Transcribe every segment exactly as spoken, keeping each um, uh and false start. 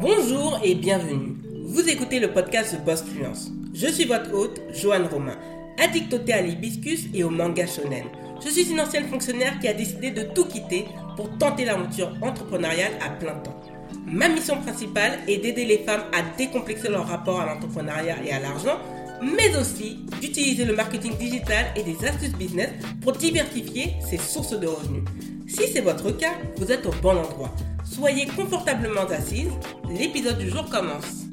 Bonjour et bienvenue. Vous écoutez le podcast Bossfluence. Je suis votre hôte, Joanne Romain, addictée à l'hibiscus et au manga shonen. Je suis une ancienne fonctionnaire qui a décidé de tout quitter pour tenter l'aventure entrepreneuriale à plein temps. Ma mission principale est d'aider les femmes à décomplexer leur rapport à l'entrepreneuriat et à l'argent, mais aussi d'utiliser le marketing digital et des astuces business pour diversifier ses sources de revenus. Si c'est votre cas, vous êtes au bon endroit. Soyez confortablement assises, l'épisode du jour commence.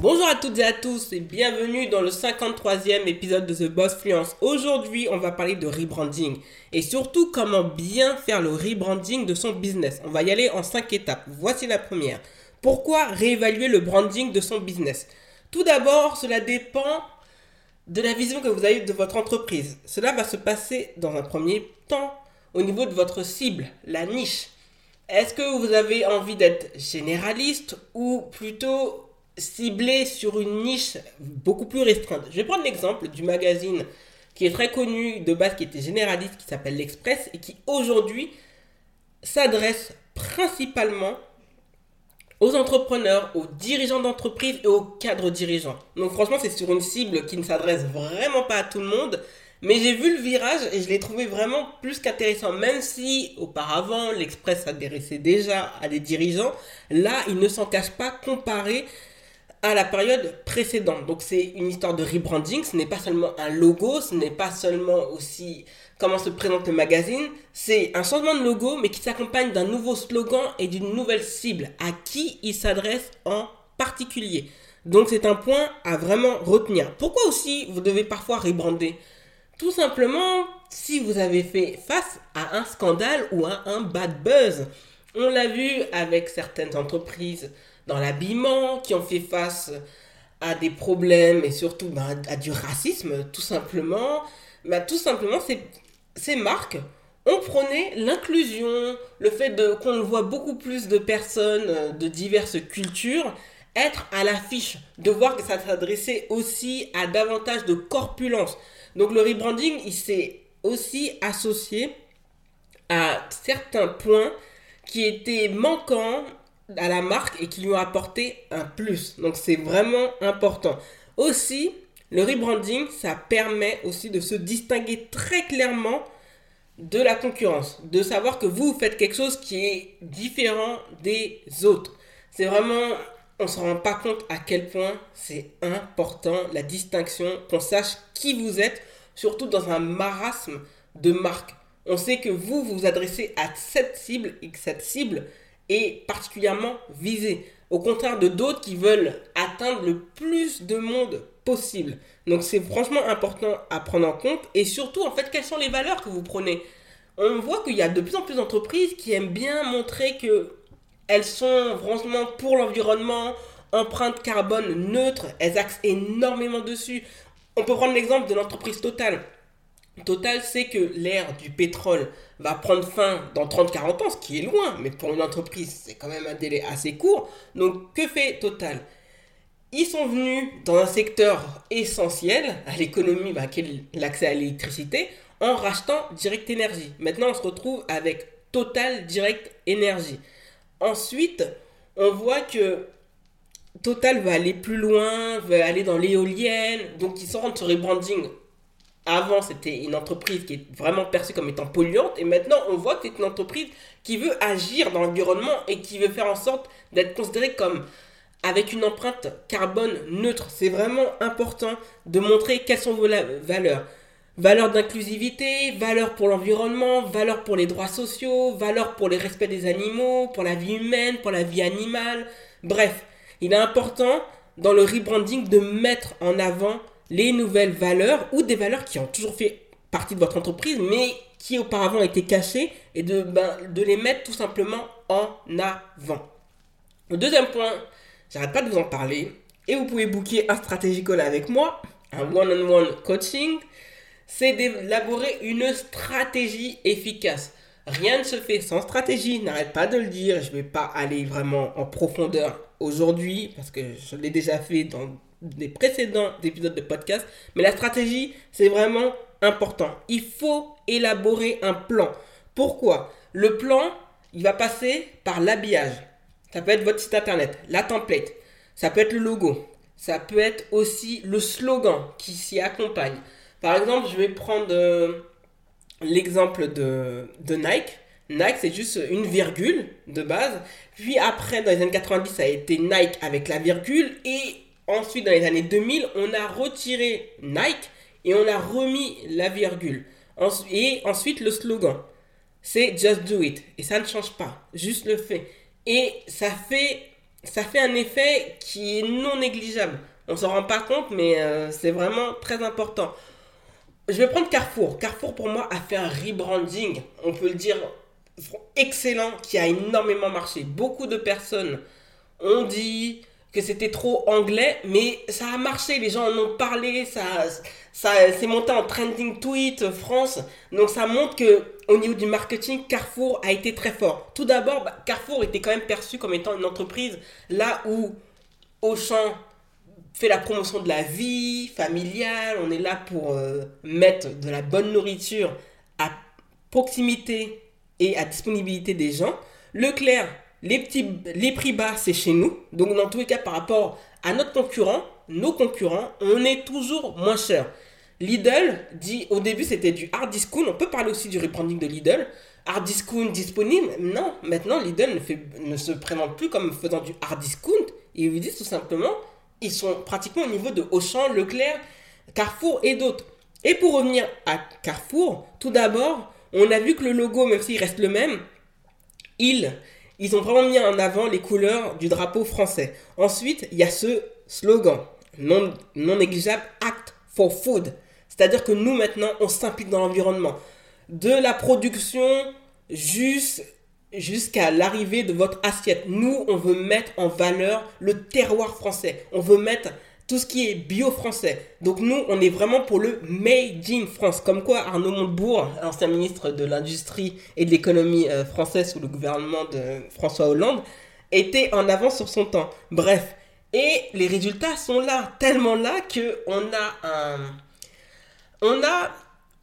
Bonjour à toutes et à tous et bienvenue dans le cinquante-troisième épisode de The Bossfluence. Aujourd'hui, on va parler de rebranding et surtout comment bien faire le rebranding de son business. On va y aller en cinq étapes. Voici la première. Pourquoi réévaluer le branding de son business? Tout d'abord, cela dépend de la vision que vous avez de votre entreprise. Cela va se passer dans un premier temps au niveau de votre cible, la niche. Est-ce que vous avez envie d'être généraliste ou plutôt ciblé sur une niche beaucoup plus restreinte? Je vais prendre l'exemple du magazine qui est très connu de base, qui était généraliste, qui s'appelle L'Express et qui aujourd'hui s'adresse principalement aux entrepreneurs, aux dirigeants d'entreprise et aux cadres dirigeants. Donc franchement, c'est sur une cible qui ne s'adresse vraiment pas à tout le monde, mais j'ai vu le virage et je l'ai trouvé vraiment plus qu'intéressant. Même si auparavant, L'Express s'adressait déjà à des dirigeants, là, il ne s'en cache pas comparé à la période précédente. Donc c'est une histoire de rebranding, ce n'est pas seulement un logo, ce n'est pas seulement aussi comment se présente le magazine, c'est un changement de logo mais qui s'accompagne d'un nouveau slogan et d'une nouvelle cible à qui il s'adresse en particulier. Donc c'est un point à vraiment retenir. Pourquoi aussi vous devez parfois rebrander? Tout simplement si vous avez fait face à un scandale ou à un bad buzz. On l'a vu avec certaines entreprises dans l'habillement, qui ont fait face à des problèmes et surtout ben, à du racisme, tout simplement. Ben, tout simplement, ces, ces marques ont prôné l'inclusion, le fait de, qu'on voit beaucoup plus de personnes de diverses cultures être à l'affiche, de voir que ça s'adressait aussi à davantage de corpulence. Donc le rebranding, il s'est aussi associé à certains points qui étaient manquants à la marque et qui lui ont apporté un plus. Donc c'est vraiment important. Aussi, le rebranding, ça permet aussi de se distinguer très clairement de la concurrence, de savoir que vous faites quelque chose qui est différent des autres. C'est vraiment, on ne se rend pas compte à quel point c'est important la distinction, qu'on sache qui vous êtes, surtout dans un marasme de marques. On sait que vous vous adressez à cette cible et que cette cible est particulièrement visée, au contraire de d'autres qui veulent atteindre le plus de monde possible. Donc c'est franchement important à prendre en compte et surtout en fait quelles sont les valeurs que vous prenez. On voit qu'il y a de plus en plus d'entreprises qui aiment bien montrer qu'elles sont franchement pour l'environnement, empreinte carbone neutre, elles axent énormément dessus. On peut prendre l'exemple de l'entreprise Total. Total sait que l'ère du pétrole va prendre fin dans trente à quarante ans, ce qui est loin, mais pour une entreprise, c'est quand même un délai assez court. Donc, que fait Total? Ils sont venus dans un secteur essentiel à l'économie, bah, qui est l'accès à l'électricité, en rachetant Direct Energy. Maintenant, on se retrouve avec Total Direct Energy. Ensuite, on voit que Total va aller plus loin, va aller dans l'éolienne, donc ils sortent ce rebranding. Avant, c'était une entreprise qui est vraiment perçue comme étant polluante. Et maintenant, on voit que c'est une entreprise qui veut agir dans l'environnement et qui veut faire en sorte d'être considérée comme avec une empreinte carbone neutre. C'est vraiment important de montrer quelles sont vos valeurs. Valeurs d'inclusivité, valeurs pour l'environnement, valeurs pour les droits sociaux, valeurs pour le respect des animaux, pour la vie humaine, pour la vie animale. Bref, il est important dans le rebranding de mettre en avant les nouvelles valeurs ou des valeurs qui ont toujours fait partie de votre entreprise mais qui auparavant étaient cachées et de, ben, de les mettre tout simplement en avant. Le deuxième point, j'arrête pas de vous en parler et vous pouvez booker un stratégical avec moi, un one-on-one coaching, c'est d'élaborer une stratégie efficace. Rien ne se fait sans stratégie, n'arrête pas de le dire, je vais pas aller vraiment en profondeur aujourd'hui parce que je l'ai déjà fait dans des précédents épisodes de podcast, mais la stratégie, c'est vraiment important. Il faut élaborer un plan. Pourquoi ? Le plan, il va passer par l'habillage. Ça peut être votre site internet, la template, ça peut être le logo, ça peut être aussi le slogan qui s'y accompagne. Par exemple, je vais prendre euh, l'exemple de, de Nike. Nike, c'est juste une virgule de base. Puis après, dans les années quatre-vingt-dix, ça a été Nike avec la virgule. Et ensuite, dans les années deux mille, on a retiré Nike et on a remis la virgule. Et ensuite, le slogan, c'est « Just do it ». Et ça ne change pas, juste le fait. Et ça fait, ça fait un effet qui est non négligeable. On ne s'en rend pas compte, mais euh, c'est vraiment très important. Je vais prendre Carrefour. Carrefour, pour moi, a fait un rebranding, on peut le dire, excellent, qui a énormément marché. Beaucoup de personnes ont dit que c'était trop anglais, mais ça a marché. Les gens en ont parlé, ça, ça s'est monté en trending tweet France. Donc, ça montre qu'au niveau du marketing, Carrefour a été très fort. Tout d'abord, bah, Carrefour était quand même perçu comme étant une entreprise là où Auchan fait la promotion de la vie familiale, on est là pour euh, mettre de la bonne nourriture à proximité et à disponibilité des gens. Leclerc, les, petits, les prix bas, c'est chez nous. Donc, dans tous les cas, par rapport à notre concurrent, nos concurrents, on est toujours moins cher. Lidl, dit, au début, c'était du hard discount. On peut parler aussi du rebranding de Lidl. Hard discount disponible. Non, maintenant, Lidl ne, fait, ne se présente plus comme faisant du hard discount. Ils lui disent tout simplement... Ils sont pratiquement au niveau de Auchan, Leclerc, Carrefour et d'autres. Et pour revenir à Carrefour, tout d'abord, on a vu que le logo, même s'il reste le même, ils, ils ont vraiment mis en avant les couleurs du drapeau français. Ensuite, il y a ce slogan, non, non négligeable, « Act for food ». C'est-à-dire que nous, maintenant, on s'implique dans l'environnement. De la production juste... jusqu'à l'arrivée de votre assiette. Nous, on veut mettre en valeur le terroir français. On veut mettre tout ce qui est bio français. Donc nous, on est vraiment pour le Made in France. Comme quoi, Arnaud Montebourg, ancien ministre de l'Industrie et de l'Économie euh, française sous le gouvernement de François Hollande, était en avance sur son temps. Bref, et les résultats sont là, tellement là qu'on a un, on a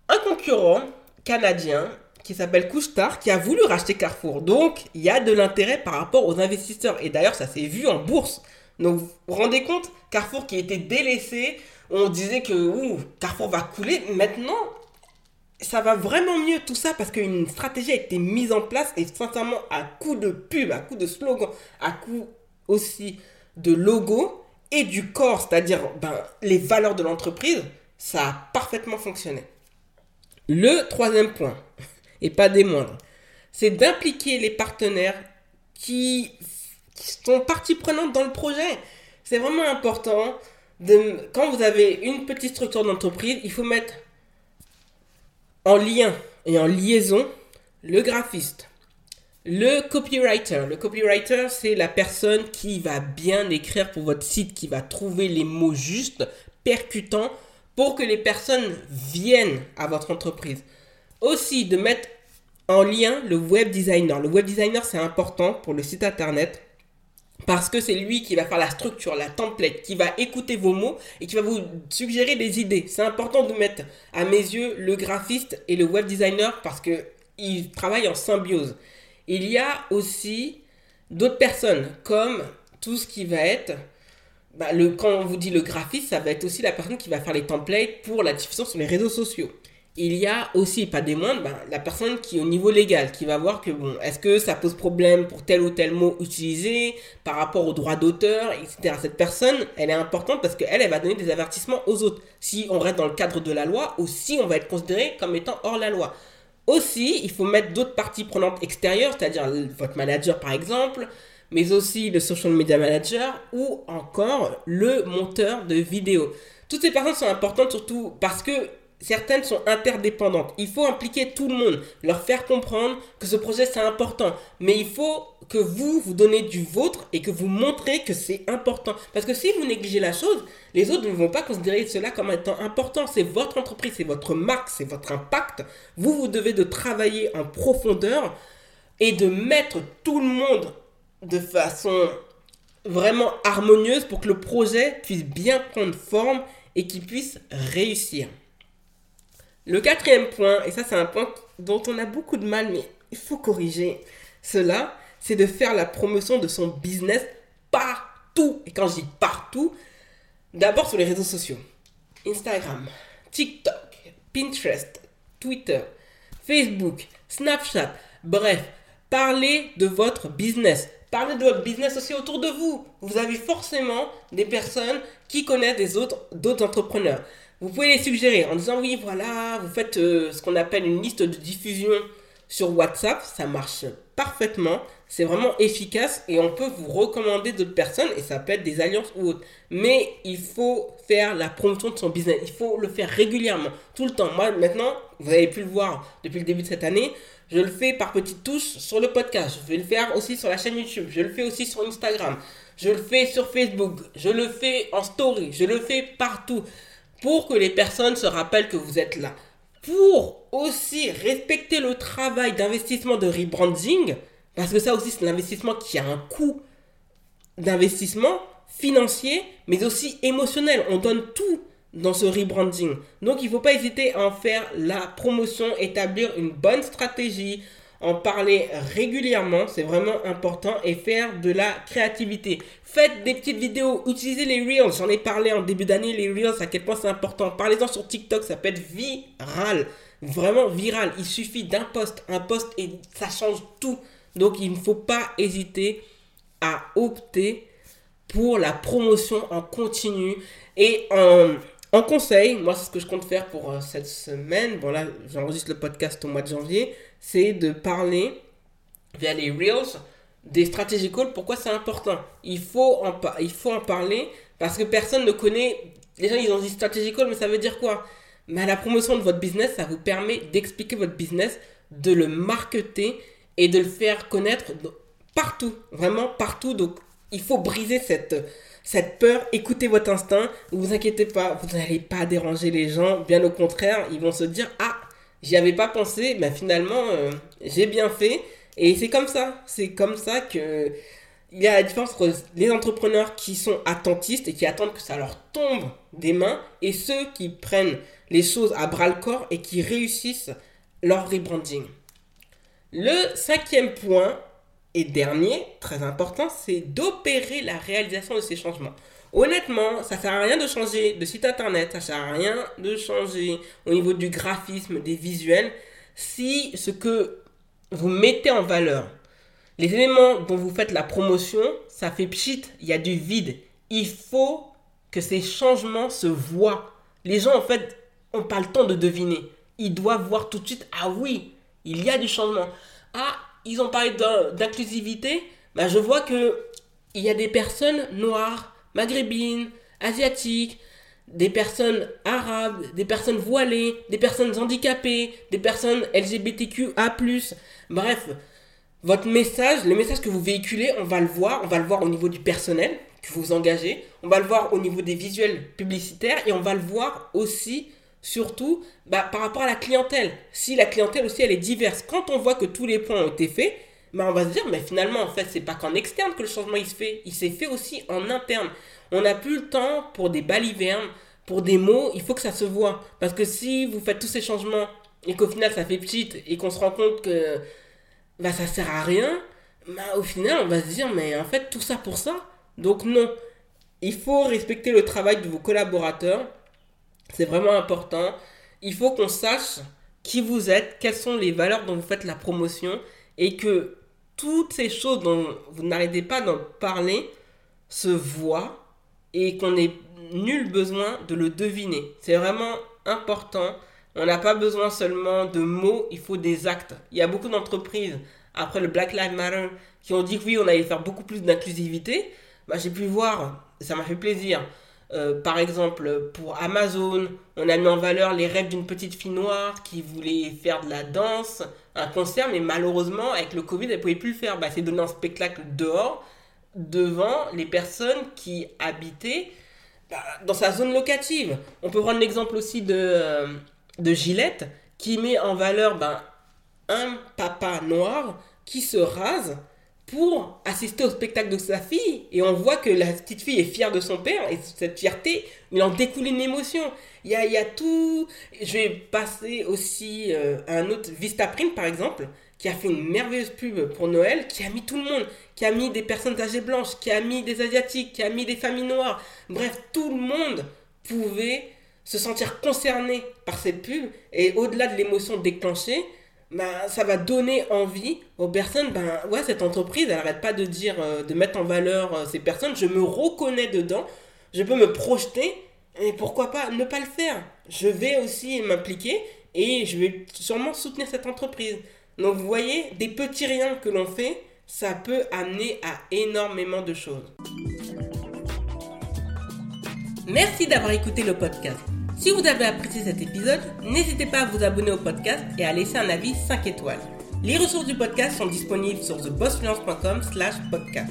un concurrent canadien qui s'appelle Couche-Tard, qui a voulu racheter Carrefour. Donc, il y a de l'intérêt par rapport aux investisseurs. Et d'ailleurs, ça s'est vu en bourse. Donc, vous vous rendez compte, Carrefour qui était délaissé, on disait que ouh, Carrefour va couler. Maintenant, ça va vraiment mieux tout ça parce qu'une stratégie a été mise en place et sincèrement, à coup de pub, à coup de slogan, à coup aussi de logo et du corps, c'est-à-dire ben, les valeurs de l'entreprise, ça a parfaitement fonctionné. Le troisième point... et pas des moindres, c'est d'impliquer les partenaires qui, qui sont partie prenante dans le projet. C'est vraiment important, de, quand vous avez une petite structure d'entreprise, il faut mettre en lien et en liaison le graphiste, le copywriter. Le copywriter, c'est la personne qui va bien écrire pour votre site, qui va trouver les mots justes, percutants, pour que les personnes viennent à votre entreprise. Aussi, de mettre en lien le web designer. Le web designer, c'est important pour le site internet parce que c'est lui qui va faire la structure, la template, qui va écouter vos mots et qui va vous suggérer des idées. C'est important de mettre, à mes yeux, le graphiste et le web designer parce qu'ils travaillent en symbiose. Il y a aussi d'autres personnes comme tout ce qui va être... Bah, le, quand on vous dit le graphiste, ça va être aussi la personne qui va faire les templates pour la diffusion sur les réseaux sociaux. Il y a aussi, pas des moindres, bah, la personne qui est au niveau légal, qui va voir que bon, est-ce que ça pose problème pour tel ou tel mot utilisé par rapport aux droits d'auteur, et cetera. Cette personne, elle est importante parce qu'elle, elle va donner des avertissements aux autres. Si on reste dans le cadre de la loi ou si on va être considéré comme étant hors la loi. Aussi, il faut mettre d'autres parties prenantes extérieures, c'est-à-dire votre manager par exemple, mais aussi le social media manager ou encore le monteur de vidéos. Toutes ces personnes sont importantes surtout parce que certaines sont interdépendantes. Il faut impliquer tout le monde, leur faire comprendre que ce projet, c'est important. Mais il faut que vous, vous donnez du vôtre et que vous montrez que c'est important. Parce que si vous négligez la chose, les autres ne vont pas considérer cela comme étant important. C'est votre entreprise, c'est votre marque, c'est votre impact. Vous, vous devez de travailler en profondeur et de mettre tout le monde de façon vraiment harmonieuse pour que le projet puisse bien prendre forme et qu'il puisse réussir. Le quatrième point, et ça c'est un point dont on a beaucoup de mal, mais il faut corriger, Cela, c'est de faire la promotion de son business partout. Et quand je dis partout, d'abord sur les réseaux sociaux. Instagram, TikTok, Pinterest, Twitter, Facebook, Snapchat. Bref, parlez de votre business. Parlez de votre business aussi autour de vous. Vous avez forcément des personnes qui connaissent des autres, d'autres entrepreneurs. Vous pouvez les suggérer en disant, oui, voilà, vous faites euh, ce qu'on appelle une liste de diffusion sur WhatsApp. Ça marche parfaitement. C'est vraiment efficace et on peut vous recommander d'autres personnes et ça peut être des alliances ou autre. Mais il faut faire la promotion de son business. Il faut le faire régulièrement, tout le temps. Moi, maintenant, vous avez pu le voir depuis le début de cette année, je le fais par petites touches sur le podcast. Je vais le faire aussi sur la chaîne YouTube. Je le fais aussi sur Instagram. Je le fais sur Facebook. Je le fais en story. Je le fais partout pour que les personnes se rappellent que vous êtes là. Pour aussi respecter le travail d'investissement de rebranding, parce que ça aussi, c'est l'investissement qui a un coût d'investissement financier, mais aussi émotionnel. On donne tout dans ce rebranding. Donc, il ne faut pas hésiter à en faire la promotion, établir une bonne stratégie, en parler régulièrement. C'est vraiment important et faire de la créativité. Faites des petites vidéos, utilisez les Reels. J'en ai parlé en début d'année, les Reels, à quel point c'est important. Parlez-en sur TikTok, ça peut être viral. Vraiment viral. Il suffit d'un post, un post et ça change tout. Donc, il ne faut pas hésiter à opter pour la promotion en continu et en, en conseil. Moi, c'est ce que je compte faire pour euh, cette semaine. Bon, là, j'enregistre le podcast au mois de janvier. C'est de parler via les Reels des stratégies calls. Pourquoi c'est important ? Il faut, en, il faut en parler parce que personne ne connaît. Les gens, ils ont dit stratégie call, mais ça veut dire quoi ? Mais la promotion de votre business, ça vous permet d'expliquer votre business, de le marketer et de le faire connaître partout, vraiment partout. Donc, il faut briser cette, cette peur. Écoutez votre instinct. Ne vous inquiétez pas, vous n'allez pas déranger les gens. Bien au contraire, ils vont se dire « Ah, j'y avais pas pensé. Ben, finalement, euh, j'ai bien fait. » Et c'est comme ça. C'est comme ça que il y a la différence entre les entrepreneurs qui sont attentistes et qui attendent que ça leur tombe des mains et ceux qui prennent les choses à bras-le-corps et qui réussissent leur rebranding. Le cinquième point et dernier, très important, c'est d'opérer la réalisation de ces changements. Honnêtement, ça ne sert à rien de changer de site internet, ça ne sert à rien de changer au niveau du graphisme, des visuels, si ce que vous mettez en valeur, les éléments dont vous faites la promotion, ça fait pchit, il y a du vide. Il faut que ces changements se voient. Les gens, en fait, n'ont pas le temps de deviner. Ils doivent voir tout de suite, ah oui, il y a du changement. Ah, ils ont parlé d'inclusivité. Bah, je vois qu'il y a des personnes noires, maghrébines, asiatiques, des personnes arabes, des personnes voilées, des personnes handicapées, des personnes L G B T Q A plus. Bref, votre message, le message que vous véhiculez, on va le voir. On va le voir au niveau du personnel que vous engagez. On va le voir au niveau des visuels publicitaires. Et on va le voir aussi surtout bah, par rapport à la clientèle. Si la clientèle aussi, elle est diverse. Quand on voit que tous les points ont été faits, bah, on va se dire, mais finalement, en fait, c'est pas qu'en externe que le changement il se fait. Il s'est fait aussi en interne. On n'a plus le temps pour des balivernes, pour des mots. Il faut que ça se voit. Parce que si vous faites tous ces changements et qu'au final, ça fait petit et qu'on se rend compte que bah, ça sert à rien, bah, au final, on va se dire, mais en fait, tout ça pour ça. Donc non, il faut respecter le travail de vos collaborateurs. C'est vraiment important. Il faut qu'on sache qui vous êtes, quelles sont les valeurs dont vous faites la promotion et que toutes ces choses dont vous n'arrêtez pas d'en parler se voient et qu'on n'ait nul besoin de le deviner. C'est vraiment important. On n'a pas besoin seulement de mots, il faut des actes. Il y a beaucoup d'entreprises, après le Black Lives Matter, qui ont dit que oui, on allait faire beaucoup plus d'inclusivité. Bah, j'ai pu voir, ça m'a fait plaisir. Euh, par exemple, pour Amazon, on a mis en valeur les rêves d'une petite fille noire qui voulait faire de la danse, un concert, mais malheureusement, avec le Covid, elle ne pouvait plus le faire. Bah, c'est donné un spectacle dehors, devant les personnes qui habitaient bah, dans sa zone locative. On peut prendre l'exemple aussi de, euh, de Gillette, qui met en valeur bah, un papa noir qui se rase pour assister au spectacle de sa fille. Et on voit que la petite fille est fière de son père. Et cette fierté, il en découle une émotion. Il y a, il y a tout. Je vais passer aussi euh, à un autre VistaPrint, par exemple, qui a fait une merveilleuse pub pour Noël, qui a mis tout le monde, qui a mis des personnes âgées blanches, qui a mis des Asiatiques, qui a mis des familles noires. Bref, tout le monde pouvait se sentir concerné par cette pub. Et au-delà de l'émotion déclenchée, bah, ça va donner envie aux personnes. Ben bah, ouais, cette entreprise, elle n'arrête pas de dire, euh, de mettre en valeur euh, ces personnes. Je me reconnais dedans, je peux me projeter. Et pourquoi pas ne pas le faire? Je vais aussi m'impliquer et je vais sûrement soutenir cette entreprise. Donc vous voyez, des petits riens que l'on fait, ça peut amener à énormément de choses. Merci d'avoir écouté le podcast. Si vous avez apprécié cet épisode, n'hésitez pas à vous abonner au podcast et à laisser un avis cinq étoiles. Les ressources du podcast sont disponibles sur the boss fluence dot com slash podcast.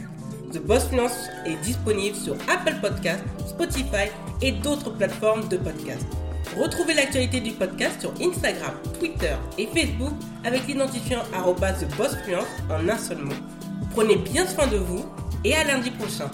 The Bossfluence est disponible sur Apple Podcasts, Spotify et d'autres plateformes de podcasts. Retrouvez l'actualité du podcast sur Instagram, Twitter et Facebook avec l'identifiant arobase the boss fluence en un seul mot. Prenez bien soin de vous et à lundi prochain.